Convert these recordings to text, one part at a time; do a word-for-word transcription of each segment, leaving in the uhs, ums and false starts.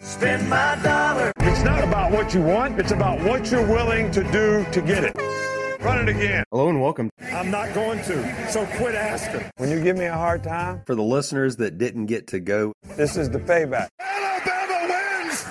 Spend my dollar. It's not about what you want. It's about what you're willing to do to get it. Run it again. Hello and welcome. I'm not going to, so quit asking. When you give me a hard time. For the listeners that didn't get to go, this is the payback. Alabama wins!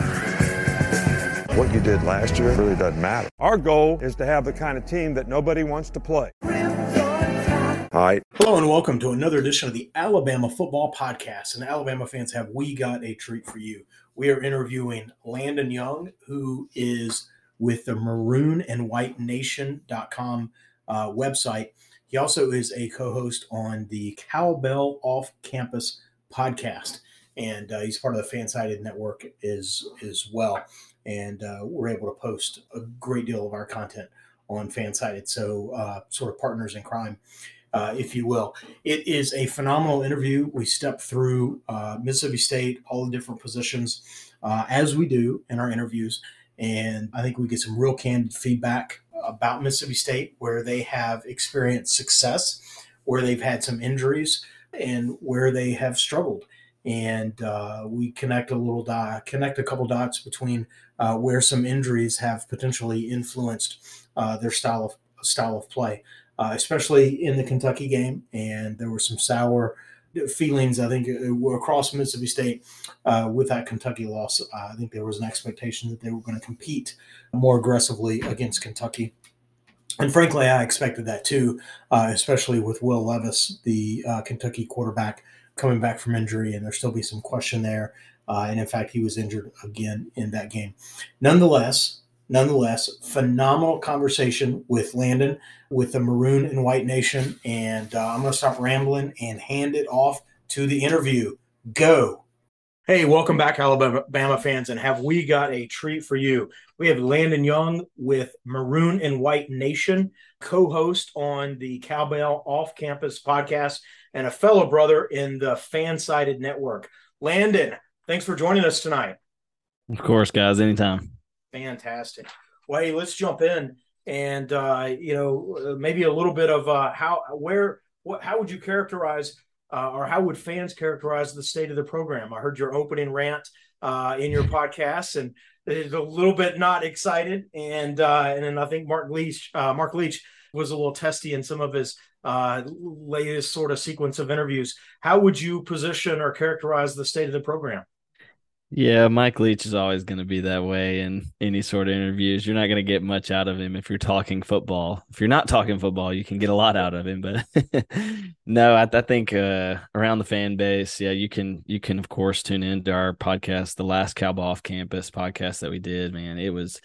What you did last year really doesn't matter. Our goal is to have the kind of team that nobody wants to play. Hi. Hello and welcome to another edition of the Alabama Football Podcast. And Alabama fans, have we got a treat for you. We are interviewing Landon Young, who is with the maroon and white nation dot com uh, website. He also is a co-host on the Cowbell Off Campus podcast, and uh, he's part of the Fansided network as, as well. And uh, we're able to post a great deal of our content on Fansided, so uh, sort of partners in crime, uh, if you will. It is a phenomenal interview. We stepped through uh, Mississippi State, all the different positions, uh, as we do in our interviews. And I think we get some real candid feedback about Mississippi State, where they have experienced success, where they've had some injuries, and where they have struggled. And uh, we connect a little dot, connect a couple dots between uh, where some injuries have potentially influenced uh, their style of style of play, uh, especially in the Kentucky game. And there were some sour feelings, I think, across Mississippi State uh, with that Kentucky loss. Uh, I think there was an expectation that they were going to compete more aggressively against Kentucky. And frankly, I expected that too, uh, especially with Will Levis, the uh, Kentucky quarterback, coming back from injury, and there'll still be some question there. Uh, and in fact, he was injured again in that game. Nonetheless, Nonetheless, phenomenal conversation with Landon, with the Maroon and White Nation. And uh, I'm going to stop rambling and hand it off to the interview. Go. Hey, welcome back, Alabama fans. And have we got a treat for you? We have Landon Young with Maroon and White Nation, co-host on the Cowbell Off Campus podcast, and a fellow brother in the Fansided Network. Landon, thanks for joining us tonight. Of course, guys. Anytime. Fantastic. Well, hey, let's jump in and, uh, you know, maybe a little bit of uh, how, where, what, how would you characterize uh, or how would fans characterize the state of the program? I heard your opening rant uh, in your podcast, and it's a little bit not excited. And uh, and then I think Mark Leach, uh, Mark Leach was a little testy in some of his uh, latest sort of sequence of interviews. How would you position or characterize the state of the program? Yeah, Mike Leach is always going to be that way in any sort of interviews. You're not going to get much out of him if you're talking football. If you're not talking football, you can get a lot out of him. But no, I, I think uh, around the fan base, yeah, you can, you can of course, tune into our podcast, the last Cowboy Off Campus podcast that we did, man. It was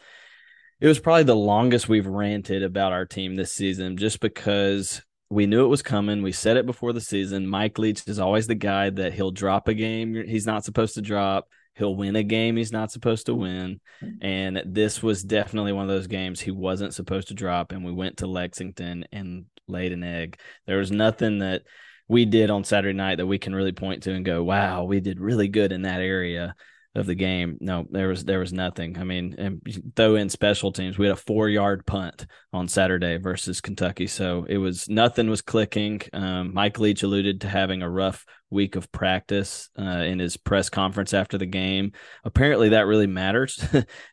it was probably the longest we've ranted about our team this season, just because we knew it was coming. We said it before the season. Mike Leach is always the guy that he'll drop a game he's not supposed to drop. He'll win a game he's not supposed to win, and this was definitely one of those games he wasn't supposed to drop, and we went to Lexington and laid an egg. There was nothing that we did on Saturday night that we can really point to and go, wow, we did really good in that area of the game. No, there was there was nothing. I mean, and throw in special teams. We had a four-yard punt on Saturday versus Kentucky, so it was nothing was clicking. Um, Mike Leach alluded to having a rough week of practice uh, in his press conference after the game. Apparently, that really matters,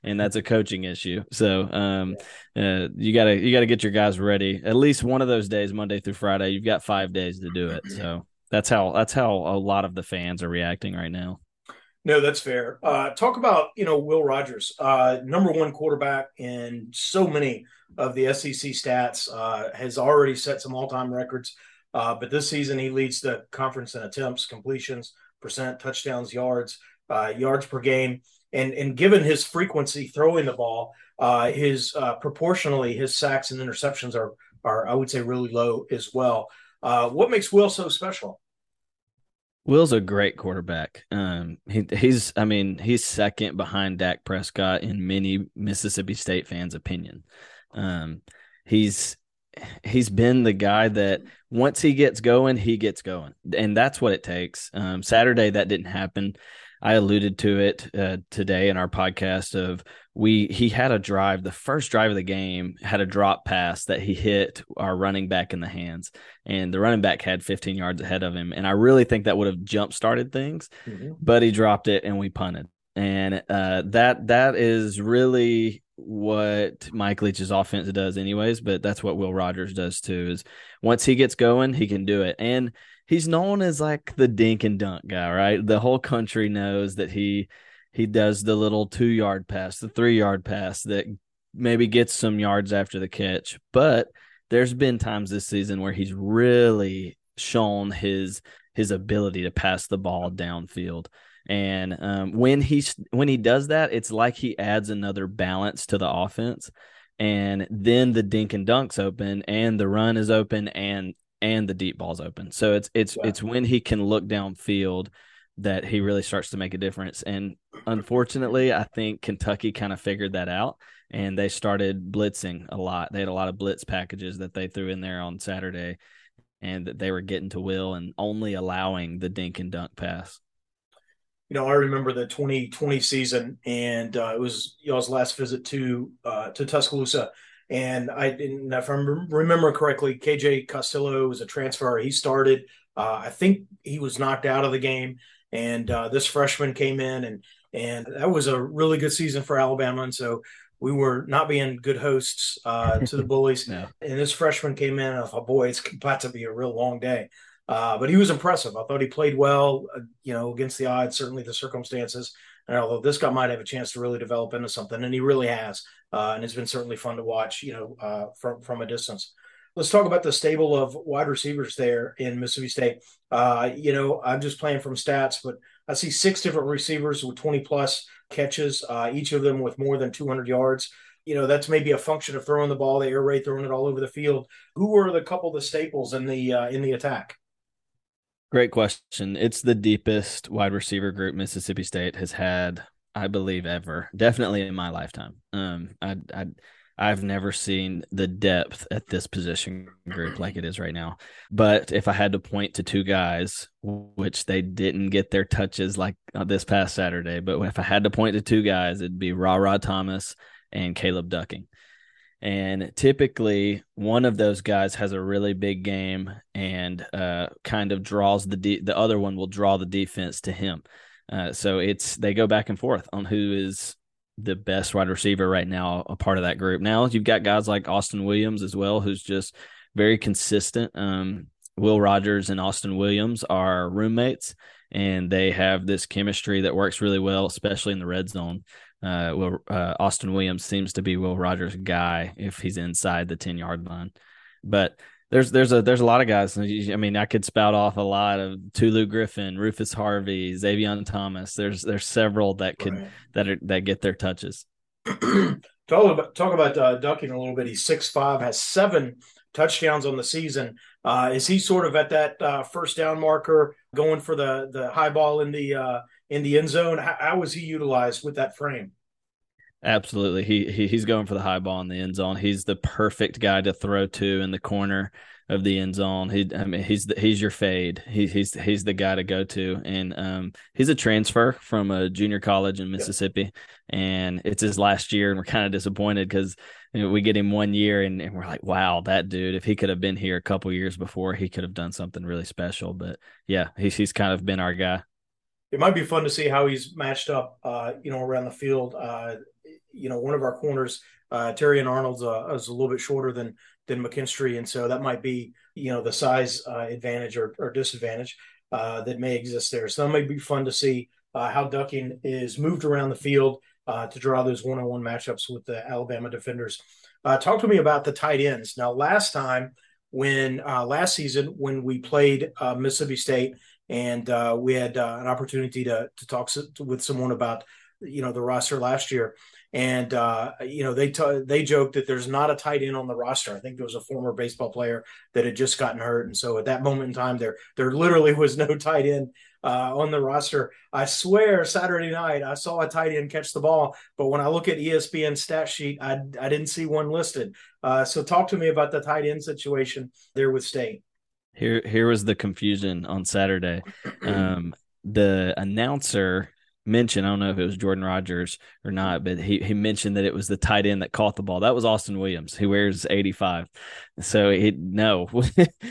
and that's a coaching issue. So um, uh, you gotta you gotta get your guys ready at least one of those days, Monday through Friday. You've got five days to do it. So that's how that's how a lot of the fans are reacting right now. No, that's fair. Uh, talk about, you know, Will Rogers, uh, number one quarterback in so many of the S E C stats, uh, has already set some all-time records. Uh, but this season he leads the conference in attempts, completions, percent, touchdowns, yards, uh, yards per game. And and given his frequency throwing the ball, uh, his uh, proportionally his sacks and interceptions are, are, I would say, really low as well. Uh, what makes Will so special? Will's a great quarterback. Um, he, he's, I mean, he's second behind Dak Prescott in many Mississippi State fans' opinion. Um, he's he's been the guy that once he gets going, he gets going, and that's what it takes. Um, Saturday that didn't happen. I alluded to it uh, today in our podcast. Of we he had a drive, the first drive of the game had a drop pass that he hit our running back in the hands, and the running back had fifteen yards ahead of him, and I really think that would have jump started things, mm-hmm. but he dropped it and we punted, and uh, that that is really what Mike Leach's offense does anyways, but that's what Will Rogers does too, is once he gets going, he can do it. And he's known as like the dink and dunk guy, right? The whole country knows that he he does the little two-yard pass, the three-yard pass that maybe gets some yards after the catch. But there's been times this season where he's really shown his his ability to pass the ball downfield. And um, when he when he does that, it's like he adds another balance to the offense. And then the dink and dunk's open, and the run is open, and and the deep ball's open. So it's it's yeah. it's when he can look downfield that he really starts to make a difference. And unfortunately, I think Kentucky kind of figured that out, and they started blitzing a lot. They had a lot of blitz packages that they threw in there on Saturday, and that they were getting to Will and only allowing the dink and dunk pass. You know, I remember the twenty twenty season, and uh, it was y'all's last visit to uh, to Tuscaloosa. And I didn't, if I remember correctly, K J Costello was a transfer. He started. Uh, I think he was knocked out of the game, and uh, this freshman came in, and and that was a really good season for Alabama. And so we were not being good hosts uh, to the bullies. No. And this freshman came in, and I thought, boy, it's about to be a real long day. Uh, but he was impressive. I thought he played well, uh, you know, against the odds, certainly the circumstances. And although this guy might have a chance to really develop into something, and he really has, uh, and it's been certainly fun to watch, you know, uh, from, from a distance. Let's talk about the stable of wide receivers there in Mississippi State. Uh, you know, I'm just playing from stats, but I see six different receivers with twenty plus catches, uh, each of them with more than two hundred yards. You know, that's maybe a function of throwing the ball, the air raid, throwing it all over the field. Who were the couple of the staples in the uh, in the attack? Great question. It's the deepest wide receiver group Mississippi State has had, I believe, ever. Definitely in my lifetime. Um, I, I, I've never seen the depth at this position group like it is right now. But if I had to point to two guys, which they didn't get their touches like this past Saturday, but if I had to point to two guys, it'd be Rara Thomas and Caleb Ducking. And typically one of those guys has a really big game and uh, kind of draws the de- the other one will draw the defense to him. Uh, so it's they go back and forth on who is the best wide receiver right now, a part of that group. Now you've got guys like Austin Williams as well, who's just very consistent. Um, Will Rogers and Austin Williams are roommates, and they have this chemistry that works really well, especially in the red zone. Uh, Will, uh, Austin Williams seems to be Will Rogers' guy if he's inside the ten-yard line. But there's there's a there's a lot of guys. I mean, I could spout off a lot of Tulu Griffin, Rufus Harvey, Xavier Thomas. There's there's several that could right. that are, that get their touches. talk about talk about uh, Ducking a little bit. He's six five, has seven touchdowns on the season. Uh, is he sort of at that uh, first down marker, going for the the high ball in the uh, in the end zone? How, how was he utilized with that frame? Absolutely. He, he he's going for the high ball in the end zone. He's the perfect guy to throw to in the corner of the end zone. He I mean he's the, he's your fade. He, he's he's the guy to go to, and um he's a transfer from a junior college in Mississippi, yeah. and it's his last year, and we're kind of disappointed because you know, we get him one year and, and we're like, wow, that dude, if he could have been here a couple years before, he could have done something really special. But yeah, he's he's kind of been our guy. It might be fun to see how he's matched up, uh, you know, around the field. Uh, you know, one of our corners, uh, Terry and Arnold's uh, is a little bit shorter than than McKinstry, and so that might be, you know, the size uh, advantage or, or disadvantage uh, that may exist there. So that might be fun to see uh, how Ducking is moved around the field uh, to draw those one-on-one matchups with the Alabama defenders. Uh, talk to me about the tight ends. Now, last time when uh, last season when we played uh, Mississippi State and uh, we had uh, an opportunity to to talk so, to, with someone about, you know, the roster last year. And, uh, you know, they t- they joked that there's not a tight end on the roster. I think there was a former baseball player that had just gotten hurt. And so at that moment in time, there there literally was no tight end uh, on the roster. I swear Saturday night I saw a tight end catch the ball. But when I look at E S P N stat sheet, I, I didn't see one listed. Uh, so talk to me about the tight end situation there with State. Here, here was the confusion on Saturday. Um, the announcer mentioned, I don't know if it was Jordan Rogers or not, but he, he mentioned that it was the tight end that caught the ball. That was Austin Williams, who wears eighty-five. So he, no, no.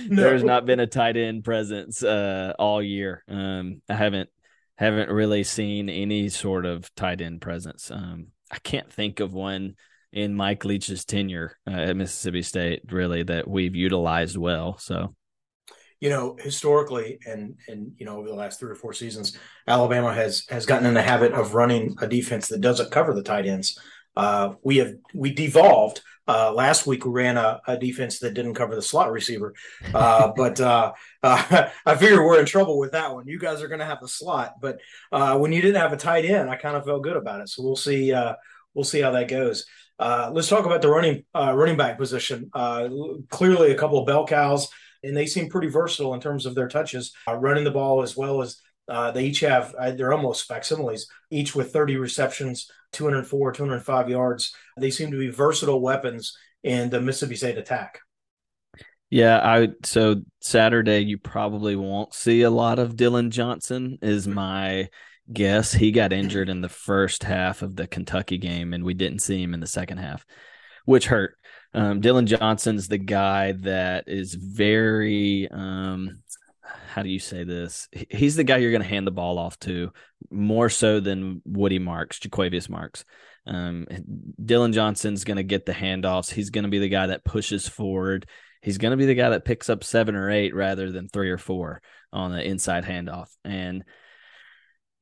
there's not been a tight end presence uh, all year. Um, I haven't haven't really seen any sort of tight end presence. Um, I can't think of one in Mike Leach's tenure uh, at Mississippi State, really, that we've utilized well. So. You know, historically and, and, you know, over the last three or four seasons, Alabama has has gotten in the habit of running a defense that doesn't cover the tight ends. Uh, we have we devolved. Uh, last week we ran a, a defense that didn't cover the slot receiver. Uh, but uh, uh, I figure we're in trouble with that one. You guys are going to have the slot. But uh, when you didn't have a tight end, I kind of felt good about it. So we'll see. Uh, we'll see how that goes. Uh, let's talk about the running uh, running back position. Uh, clearly a couple of bell cows. And they seem pretty versatile in terms of their touches, uh, running the ball, as well as uh, they each have, uh, they're almost facsimiles, each with thirty receptions, two hundred four, two hundred five yards. They seem to be versatile weapons in the Mississippi State attack. Yeah, I so Saturday you probably won't see a lot of Dylan Johnson is my guess. He got injured in the first half of the Kentucky game, and we didn't see him in the second half, which hurt. Um, Dylan Johnson's the guy that is very, um, how do you say this? He's the guy you're going to hand the ball off to more so than Woody Marks, Jaquavius Marks. Um, Dylan Johnson's going to get the handoffs. He's going to be the guy that pushes forward. He's going to be the guy that picks up seven or eight rather than three or four on the inside handoff. And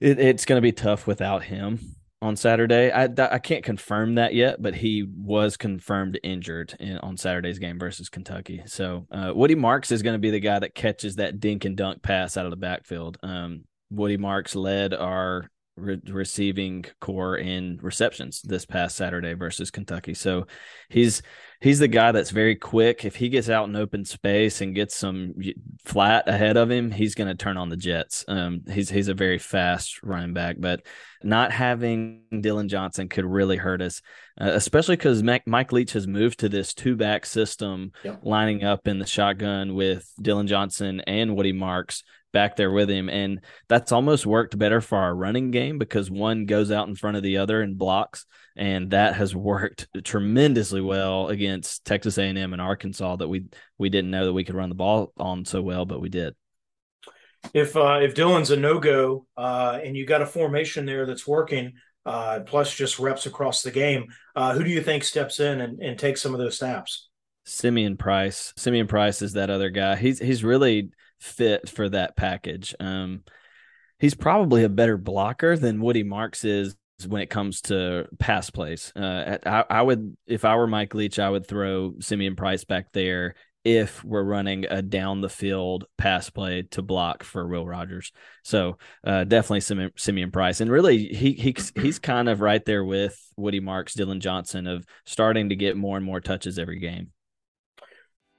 it, it's going to be tough without him on Saturday. I, I can't confirm that yet, but he was confirmed injured in, on Saturday's game versus Kentucky. So uh, Woody Marks is going to be the guy that catches that dink and dunk pass out of the backfield. Um, Woody Marks led our re- receiving corps in receptions this past Saturday versus Kentucky. So he's he's the guy that's very quick. If he gets out in open space and gets some flat ahead of him, he's going to turn on the jets. Um, he's he's a very fast running back, but not having Dylan Johnson could really hurt us, uh, especially because Mac- Mike Leach has moved to this two-back system, yep. lining up in the shotgun with Dylan Johnson and Woody Marks back there with him. And that's almost worked better for our running game because one goes out in front of the other and blocks. And that has worked tremendously well against Texas A and M and Arkansas that we we didn't know that we could run the ball on so well, but we did. If uh, if Dylan's a no-go uh, and you got a formation there that's working, uh, plus just reps across the game, uh, who do you think steps in and, and takes some of those snaps? Simeon Price. Simeon Price is that other guy. He's he's really fit for that package. Um, he's probably a better blocker than Woody Marks is when it comes to pass plays. Uh, I, I would, if I were Mike Leach, I would throw Simeon Price back there if we're running a down the field pass play to block for Will Rogers. So uh, definitely Simeon, Simeon Price. And really he, he he's kind of right there with Woody Marks, Dylan Johnson, of starting to get more and more touches every game.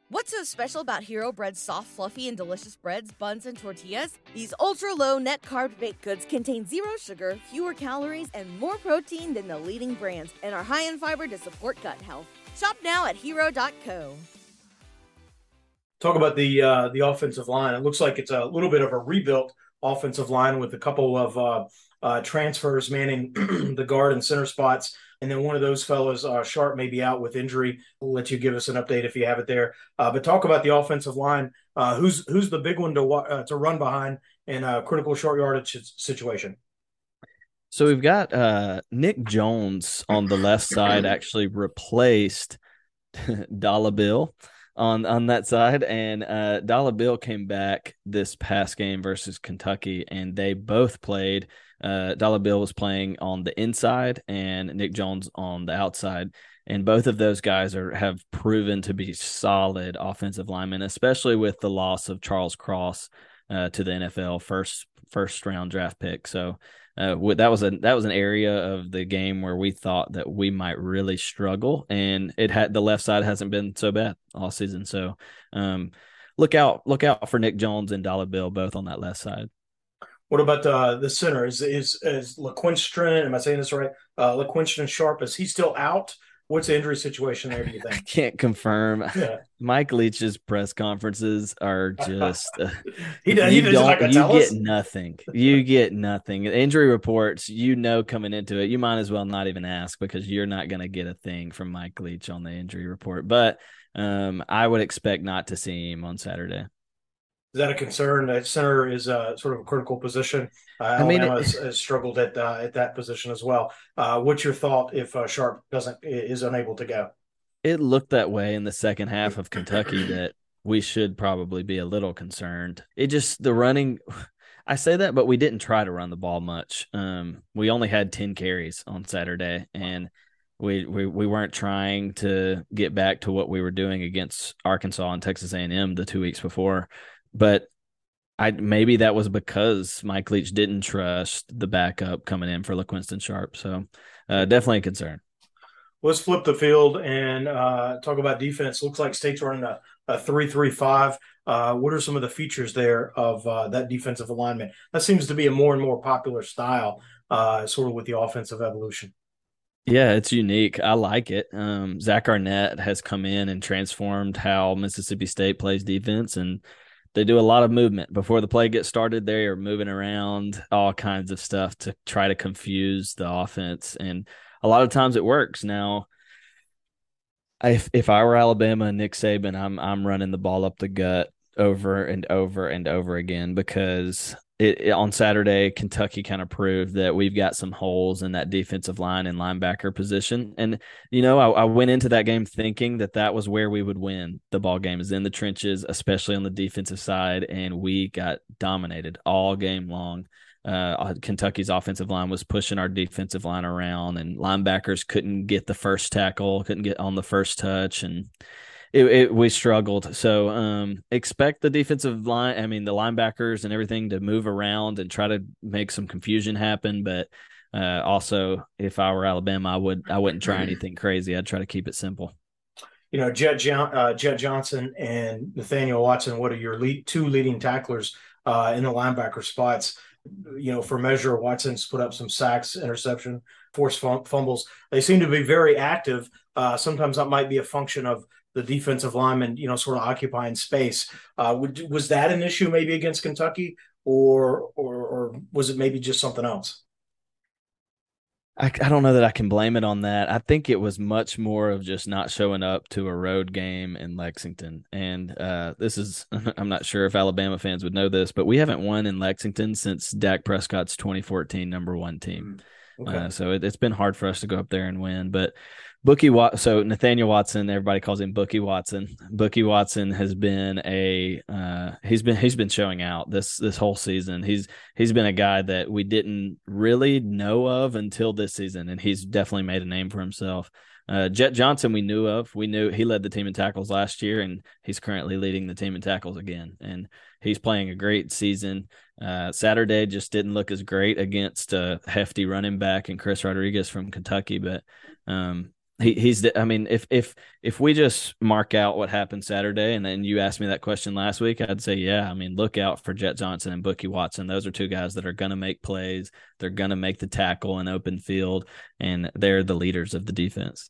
What's so special about Hero Bread's soft, fluffy, and delicious breads, buns, and tortillas? These ultra-low net-carb baked goods contain zero sugar, fewer calories, and more protein than the leading brands, and are high in fiber to support gut health. Shop now at Hero dot co. Talk about the uh, the offensive line. It looks like it's a little bit of a rebuilt offensive line with a couple of uh, uh, transfers manning the guard and center spots. And then one of those fellows, uh, Sharp, may be out with injury. We'll let you give us an update if you have it there. Uh, but talk about the offensive line. Uh, who's who's the big one to uh, to run behind in a critical short yardage situation? So we've got uh, Nick Jones on the left side actually replaced Dalla Bill on, on that side. And uh, Dalla Bill came back this past game versus Kentucky, and they both played – Uh, Dalla Bill was playing on the inside and Nick Jones on the outside. And both of those guys are have proven to be solid offensive linemen, especially with the loss of Charles Cross uh, to the N F L, first first round draft pick. So uh, that was a that was an area of the game where we thought that we might really struggle, and it had the left side hasn't been so bad all season. So um, look out look out for Nick Jones and Dalla Bill both on that left side. What about uh, the center? Is is, is LaQuinstrin? Am I saying this right? Uh, LaQuinstrin Sharp, is he still out? What's the injury situation there, do you think? I can't confirm. Yeah. Mike Leach's press conferences are just uh, – he does, you, he does like you get nothing. You get nothing. Injury reports, you know coming into it, you might as well not even ask because you're not going to get a thing from Mike Leach on the injury report. But um, I would expect not to see him on Saturday. Is that a concern? That center is a sort of a critical position. Uh, I mean, Alabama it, has, has struggled at uh, at that position as well. Uh, what's your thought if uh, Sharp doesn't is unable to go? It looked that way in the second half of Kentucky that we should probably be a little concerned. It just the running. I say that, but we didn't try to run the ball much. Um, we only had ten carries on Saturday, and we, we we weren't trying to get back to what we were doing against Arkansas and Texas A and M the two weeks before. But I maybe that was because Mike Leach didn't trust the backup coming in for LaQuinstrin Sharp. So uh, definitely a concern. Let's flip the field and uh, talk about defense. Looks like State's running a, a three three five. Uh, what are some of the features there of uh, that defensive alignment? That seems to be a more and more popular style, uh, sort of with the offensive evolution. Yeah, it's unique. I like it. Um, Zach Arnett has come in and transformed how Mississippi State plays defense, and they do a lot of movement before the play gets started. They are moving around all kinds of stuff to try to confuse the offense. And a lot of times it works. Now, if if I were Alabama and Nick Saban, I'm, I'm running the ball up the gut over and over and over again, because it, it on Saturday, Kentucky kind of proved that we've got some holes in that defensive line and linebacker position. And, you know, I, I went into that game thinking that that was where we would win the ball game, is in the trenches, especially on the defensive side. And we got dominated all game long. Uh, Kentucky's offensive line was pushing our defensive line around, and linebackers couldn't get the first tackle, couldn't get on the first touch. And, It, it, we struggled. So um, expect the defensive line, I mean, the linebackers and everything to move around and try to make some confusion happen. But uh, also, if I were Alabama, I, would, I wouldn't try anything crazy. I'd try to keep it simple. You know, Jett John, uh, Jett Johnson and Nathaniel Watson, what are your lead, two leading tacklers uh, in the linebacker spots? You know, for measure, Watson's put up some sacks, interception, forced fumbles. They seem to be very active. Uh, sometimes that might be a function of the defensive lineman, you know, sort of occupying space. Uh, would, was that an issue maybe against Kentucky, or or, or was it maybe just something else? I, I don't know that I can blame it on that. I think it was much more of just not showing up to a road game in Lexington. And uh, this is, I'm not sure if Alabama fans would know this, but we haven't won in Lexington since Dak Prescott's twenty fourteen number one team. Okay. Uh, so it, it's been hard for us to go up there and win, but Bookie Watson, so Nathaniel Watson, everybody calls him Bookie Watson. Bookie Watson has been a uh, he's been he's been showing out this this whole season. He's he's been a guy that we didn't really know of until this season, and he's definitely made a name for himself. Uh, Jett Johnson, we knew of. We knew he led the team in tackles last year, and he's currently leading the team in tackles again. And he's playing a great season. Uh, Saturday just didn't look as great against a hefty running back and Chris Rodriguez from Kentucky, but um, he, he's. The, I mean, if if if we just mark out what happened Saturday, and then you asked me that question last week, I'd say, yeah. I mean, look out for Jett Johnson and Bookie Watson. Those are two guys that are going to make plays. They're going to make the tackle in open field, and they're the leaders of the defense.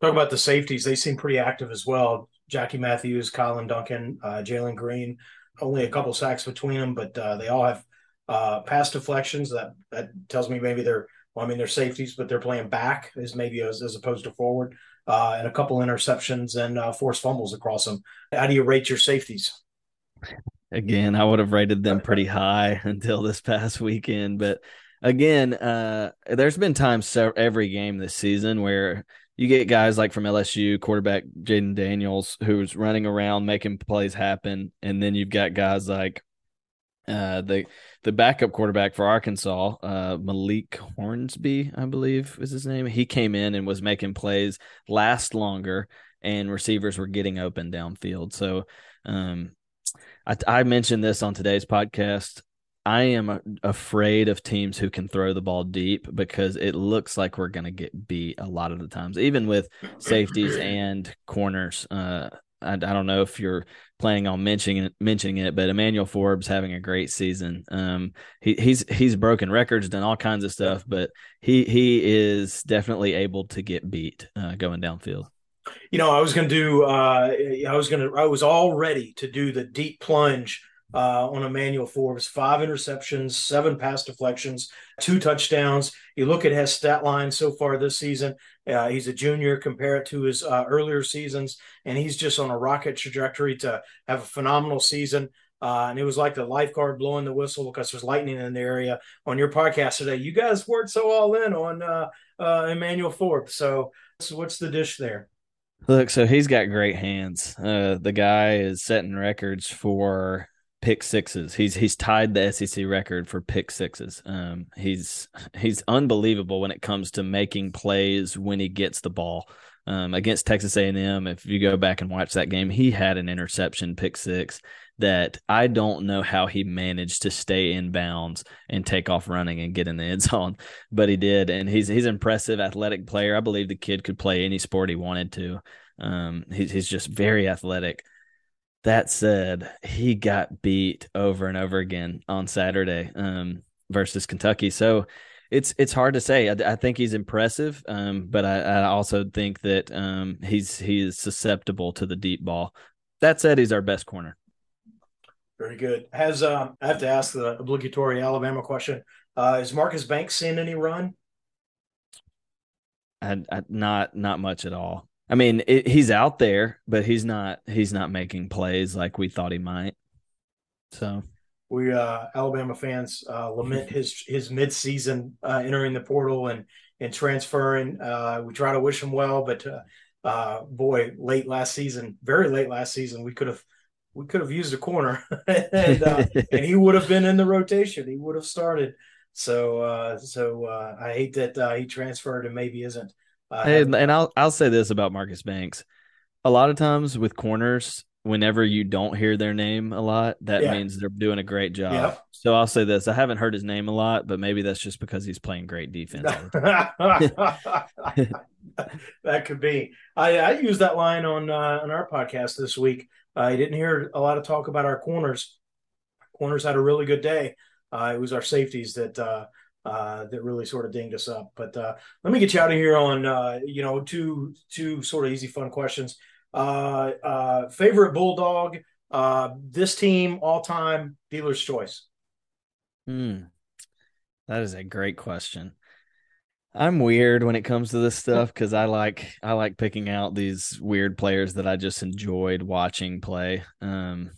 Talk about the safeties. They seem pretty active as well. Jackie Matthews, Colin Duncan, uh, Jalen Green, only a couple sacks between them, but uh, they all have uh, pass deflections. That that tells me maybe they're, well, I mean, they're safeties, but they're playing back as maybe as, as opposed to forward, uh, and a couple interceptions and uh, forced fumbles across them. How do you rate your safeties? Again, I would have rated them pretty high until this past weekend. But again, uh, there's been times every game this season where you get guys like from L S U, quarterback Jaden Daniels, who's running around making plays happen, and then you've got guys like uh, the the backup quarterback for Arkansas, uh, Malik Hornsby, I believe is his name. He came in and was making plays last longer, and receivers were getting open downfield. So um, I, I mentioned this on today's podcast. I am afraid of teams who can throw the ball deep because it looks like we're going to get beat a lot of the times, even with safeties and corners. Uh, I, I don't know if you're planning on mentioning it, mentioning it, but Emmanuel Forbes having a great season. Um, he, he's he's broken records, done all kinds of stuff, but he he is definitely able to get beat uh, going downfield. You know, I was going to do. Uh, I was going to. I was all ready to do the deep plunge. Uh, on Emmanuel Forbes, five interceptions, seven pass deflections, two touchdowns. You look at his stat line so far this season. Uh, he's a junior. Compare it to his uh, earlier seasons, and he's just on a rocket trajectory to have a phenomenal season. Uh, and it was like the lifeguard blowing the whistle because there's lightning in the area. On your podcast today, you guys weren't so all in on uh, uh, Emmanuel Forbes. So, so what's the dish there? Look, so he's got great hands. Uh, the guy is setting records for pick sixes. He's he's tied the S E C record for pick sixes. Um, he's he's unbelievable when it comes to making plays when he gets the ball. Um, against Texas A and M, if you go back and watch that game, he had an interception pick six that I don't know how he managed to stay in bounds and take off running and get in the end zone, but he did. And he's he's an impressive athletic player. I believe the kid could play any sport he wanted to. Um, he's he's just very athletic. That said, he got beat over and over again on Saturday um, versus Kentucky. So it's it's hard to say. I, I think he's impressive, um, but I, I also think that um, he's he is susceptible to the deep ball. That said, he's our best corner. Very good. Has uh, I have to ask the obligatory Alabama question. Uh, is Marcus Banks seeing any run? I, I, not not much at all. I mean, it, he's out there, but he's not he's not making plays like we thought he might. So we uh, Alabama fans uh, lament his his midseason uh, entering the portal and and transferring. Uh, we try to wish him well, but uh, uh, boy, late last season, very late last season, we could have we could have used a corner, and uh, and he would have been in the rotation. He would have started. So uh, so uh, I hate that uh, he transferred and maybe isn't. Uh, and, and I'll I'll say this about Marcus Banks. A lot of times with corners, whenever you don't hear their name a lot, that yeah. means they're doing a great job. Yeah. So I'll say this. I haven't heard his name a lot, but maybe that's just because he's playing great defense. That could be. I, I used that line on, uh, on our podcast this week. I uh, didn't hear a lot of talk about our corners. Corners had a really good day. Uh, it was our safeties that uh, – Uh, that really sort of dinged us up. But uh, let me get you out of here on, uh, you know, two two sort of easy, fun questions. Uh, uh, favorite Bulldog, uh, this team, all-time, dealer's choice? Hmm. That is a great question. I'm weird when it comes to this stuff because I like I like picking out these weird players that I just enjoyed watching play. Um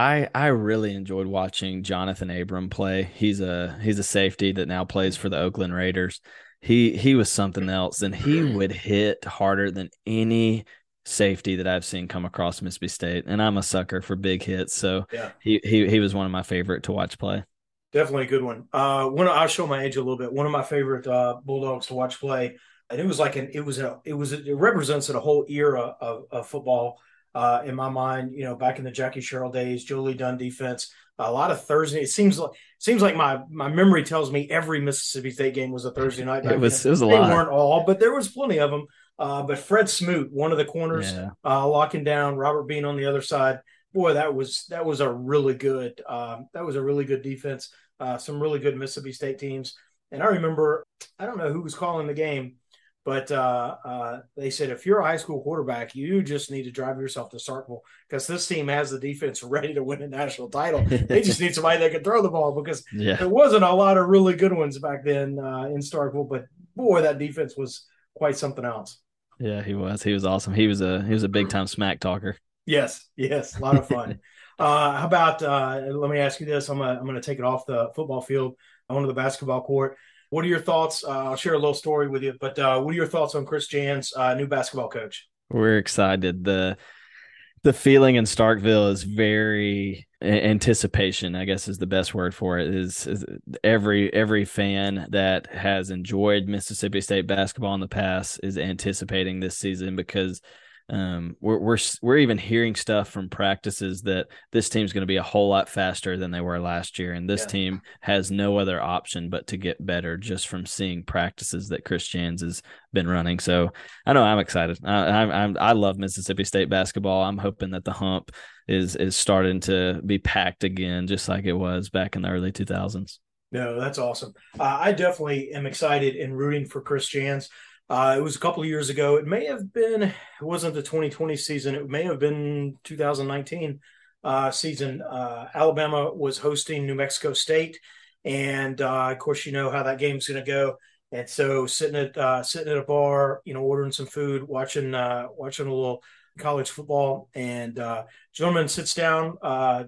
I, I really enjoyed watching Jonathan Abram play. He's a he's a safety that now plays for the Oakland Raiders. He he was something else, and he would hit harder than any safety that I've seen come across Mississippi State. And I'm a sucker for big hits, so yeah. he, he he was one of my favorite to watch play. Definitely a good one. Uh, when I'll show my age a little bit. One of my favorite uh, Bulldogs to watch play, and it was like an it was a, it was it represents a whole era of, of football. Uh, in my mind, you know, back in the Jackie Sherrill days, Jolie Dunn defense, a lot of Thursday. It seems like seems like my my memory tells me every Mississippi State game was a Thursday night. Back it was then. It was a they lot. They weren't all, but there was plenty of them. Uh, but Fred Smoot, one of the corners, yeah. uh, locking down Robert Bean on the other side. Boy, that was that was a really good um, that was a really good defense. Uh, some really good Mississippi State teams. And I remember, I don't know who was calling the game. But uh, uh, they said, if you're a high school quarterback, you just need to drive yourself to Starkville because this team has the defense ready to win a national title. They just need somebody that can throw the ball because yeah. there wasn't a lot of really good ones back then uh, in Starkville. But boy, that defense was quite something else. Yeah, he was. He was awesome. He was a he was a big time smack talker. Yes, yes, a lot of fun. uh, how about? Uh, let me ask you this. I'm gonna, I'm going to take it off the football field onto the basketball court. What are your thoughts? Uh, I'll share a little story with you, but uh, what are your thoughts on Chris Jans, uh, new basketball coach? We're excited. The the feeling in Starkville is very anticipation, I guess is the best word for it, is, is every every fan that has enjoyed Mississippi State basketball in the past is anticipating this season, because um, we're, we're, we're even hearing stuff from practices that this team's going to be a whole lot faster than they were last year. And this yeah. team has no other option but to get better just from seeing practices that Chris Jans has been running. So I know I'm excited. I, I, I'm, I love Mississippi State basketball. I'm hoping that the hump is, is starting to be packed again, just like it was back in the early two thousands. No, that's awesome. Uh, I definitely am excited and rooting for Chris Jans. Uh, it was a couple of years ago. It may have been, it wasn't the twenty twenty season. It may have been two thousand nineteen uh, season. Uh, Alabama was hosting New Mexico State. And uh, of course, you know how that game's going to go. And so sitting at, uh, sitting at a bar, you know, ordering some food, watching, uh, watching a little college football, and uh, gentleman sits down uh,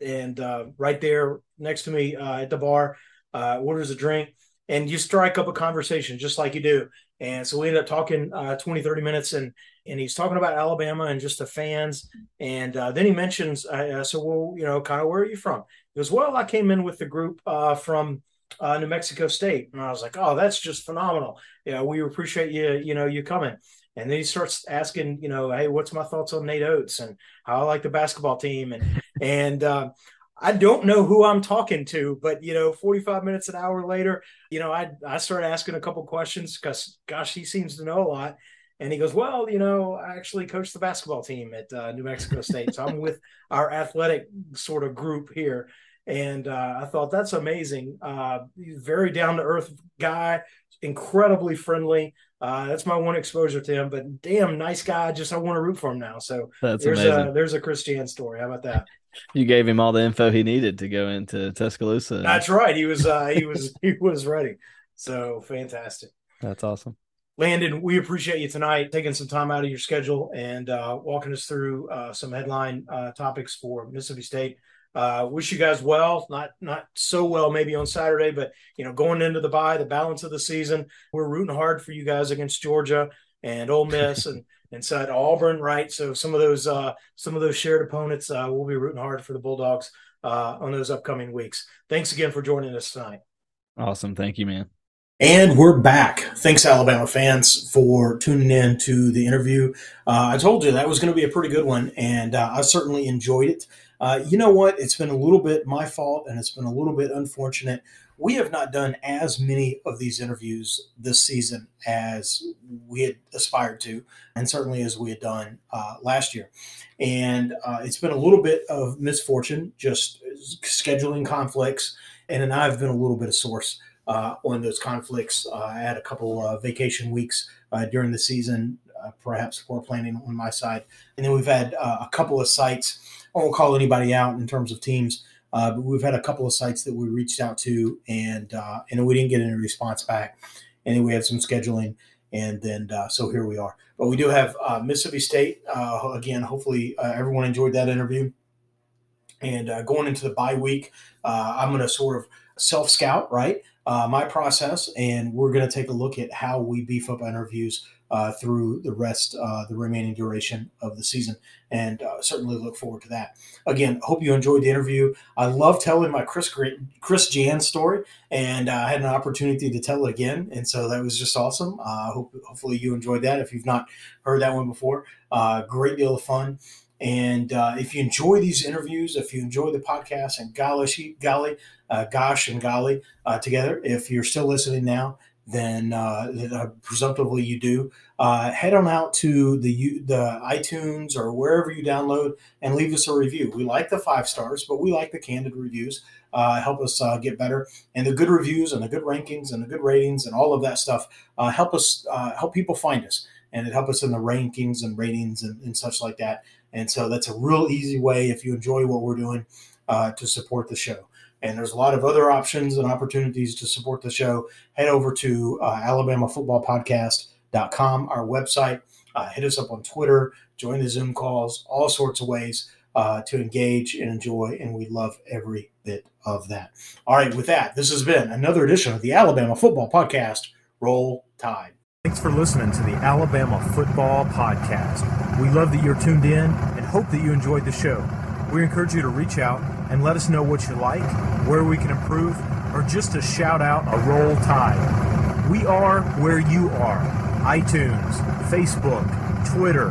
and uh, right there next to me uh, at the bar, uh, orders a drink, and you strike up a conversation just like you do. And so we ended up talking uh, twenty, thirty minutes, and and he's talking about Alabama and just the fans. And uh, then he mentions, I, I said, well, you know, kind of, where are you from? He goes, well, I came in with the group uh, from uh, New Mexico State. And I was like, oh, that's just phenomenal. Yeah, we appreciate you, you know, you coming. And then he starts asking, you know, hey, what's my thoughts on Nate Oates and how I like the basketball team? And and uh, I don't know who I'm talking to, but, you know, forty-five minutes, an hour later, you know, I I started asking a couple questions because, gosh, he seems to know a lot. And he goes, well, you know, I actually coached the basketball team at uh, New Mexico State. So I'm with our athletic sort of group here. And uh, I thought, that's amazing. Uh, very down-to-earth guy, incredibly friendly. Uh, that's my one exposure to him, but damn, nice guy. Just, I want to root for him now. So that's there's amazing. a, there's a Chris Jans story. How about that? You gave him all the info he needed to go into Tuscaloosa. That's right. He was, uh, he was, he was ready. So fantastic. That's awesome. Landon, we appreciate you tonight taking some time out of your schedule and uh, walking us through uh, some headline uh, topics for Mississippi State. Uh, wish you guys well, not, not so well, maybe on Saturday, but, you know, going into the bye, the balance of the season, we're rooting hard for you guys against Georgia and Ole Miss and inside Auburn. Right. So some of those, uh, some of those shared opponents, uh, we'll be rooting hard for the Bulldogs, uh, on those upcoming weeks. Thanks again for joining us tonight. Awesome. Thank you, man. And we're back. Thanks, Alabama fans, for tuning in to the interview. Uh, I told you that was going to be a pretty good one, and uh, I certainly enjoyed it. Uh, you know what? It's been a little bit my fault, and it's been a little bit unfortunate. We have not done as many of these interviews this season as we had aspired to, and certainly as we had done uh, last year. And uh, it's been a little bit of misfortune, just scheduling conflicts, and then I've been a little bit of source Uh, on those conflicts. Uh, I had a couple of uh, vacation weeks uh, during the season, uh, perhaps poor planning on my side. And then we've had uh, a couple of sites. I won't call anybody out in terms of teams, uh, but we've had a couple of sites that we reached out to, and uh, and we didn't get any response back. And then we had some scheduling, and then uh, so here we are. But we do have uh, Mississippi State. Uh, again, hopefully uh, everyone enjoyed that interview. And uh, going into the bye week, uh, I'm going to sort of self-scout, right? Uh, my process, and we're going to take a look at how we beef up interviews uh, through the rest, uh, the remaining duration of the season, and uh, certainly look forward to that. Again, hope you enjoyed the interview. I love telling my Chris Chris Jans story, and uh, I had an opportunity to tell it again, and so that was just awesome. Uh, hope, hopefully you enjoyed that. If you've not heard that one before, uh, great deal of fun. And uh, if you enjoy these interviews, if you enjoy the podcast, and golly, golly, uh, gosh and golly uh, together, if you're still listening now, then uh, presumptively you do, uh, head on out to the the iTunes or wherever you download and leave us a review. We like the five stars, but we like the candid reviews. Uh, help us uh, get better. And the good reviews and the good rankings and the good ratings and all of that stuff uh, help us uh, help people find us. And it helps us in the rankings and ratings and, and such like that. And so that's a real easy way, if you enjoy what we're doing, uh, to support the show. And there's a lot of other options and opportunities to support the show. Head over to uh, alabama football podcast dot com, our website. Uh, hit us up on Twitter. Join the Zoom calls. All sorts of ways uh, to engage and enjoy, and we love every bit of that. All right, with that, this has been another edition of the Alabama Football Podcast. Roll Tide. Thanks for listening to the Alabama Football Podcast. We love that you're tuned in, and hope that you enjoyed the show. We encourage you to reach out and let us know what you like, where we can improve, or just a shout out, a roll tide. We are where you are. iTunes, Facebook, Twitter,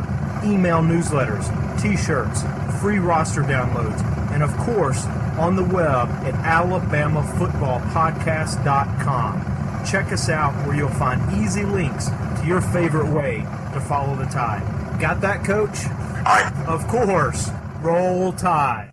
email newsletters, t-shirts, free roster downloads, and of course, on the web at alabama football podcast dot com. Check us out where you'll find easy links to your favorite way to follow the tide. Got that, Coach? Of course. Roll Tide.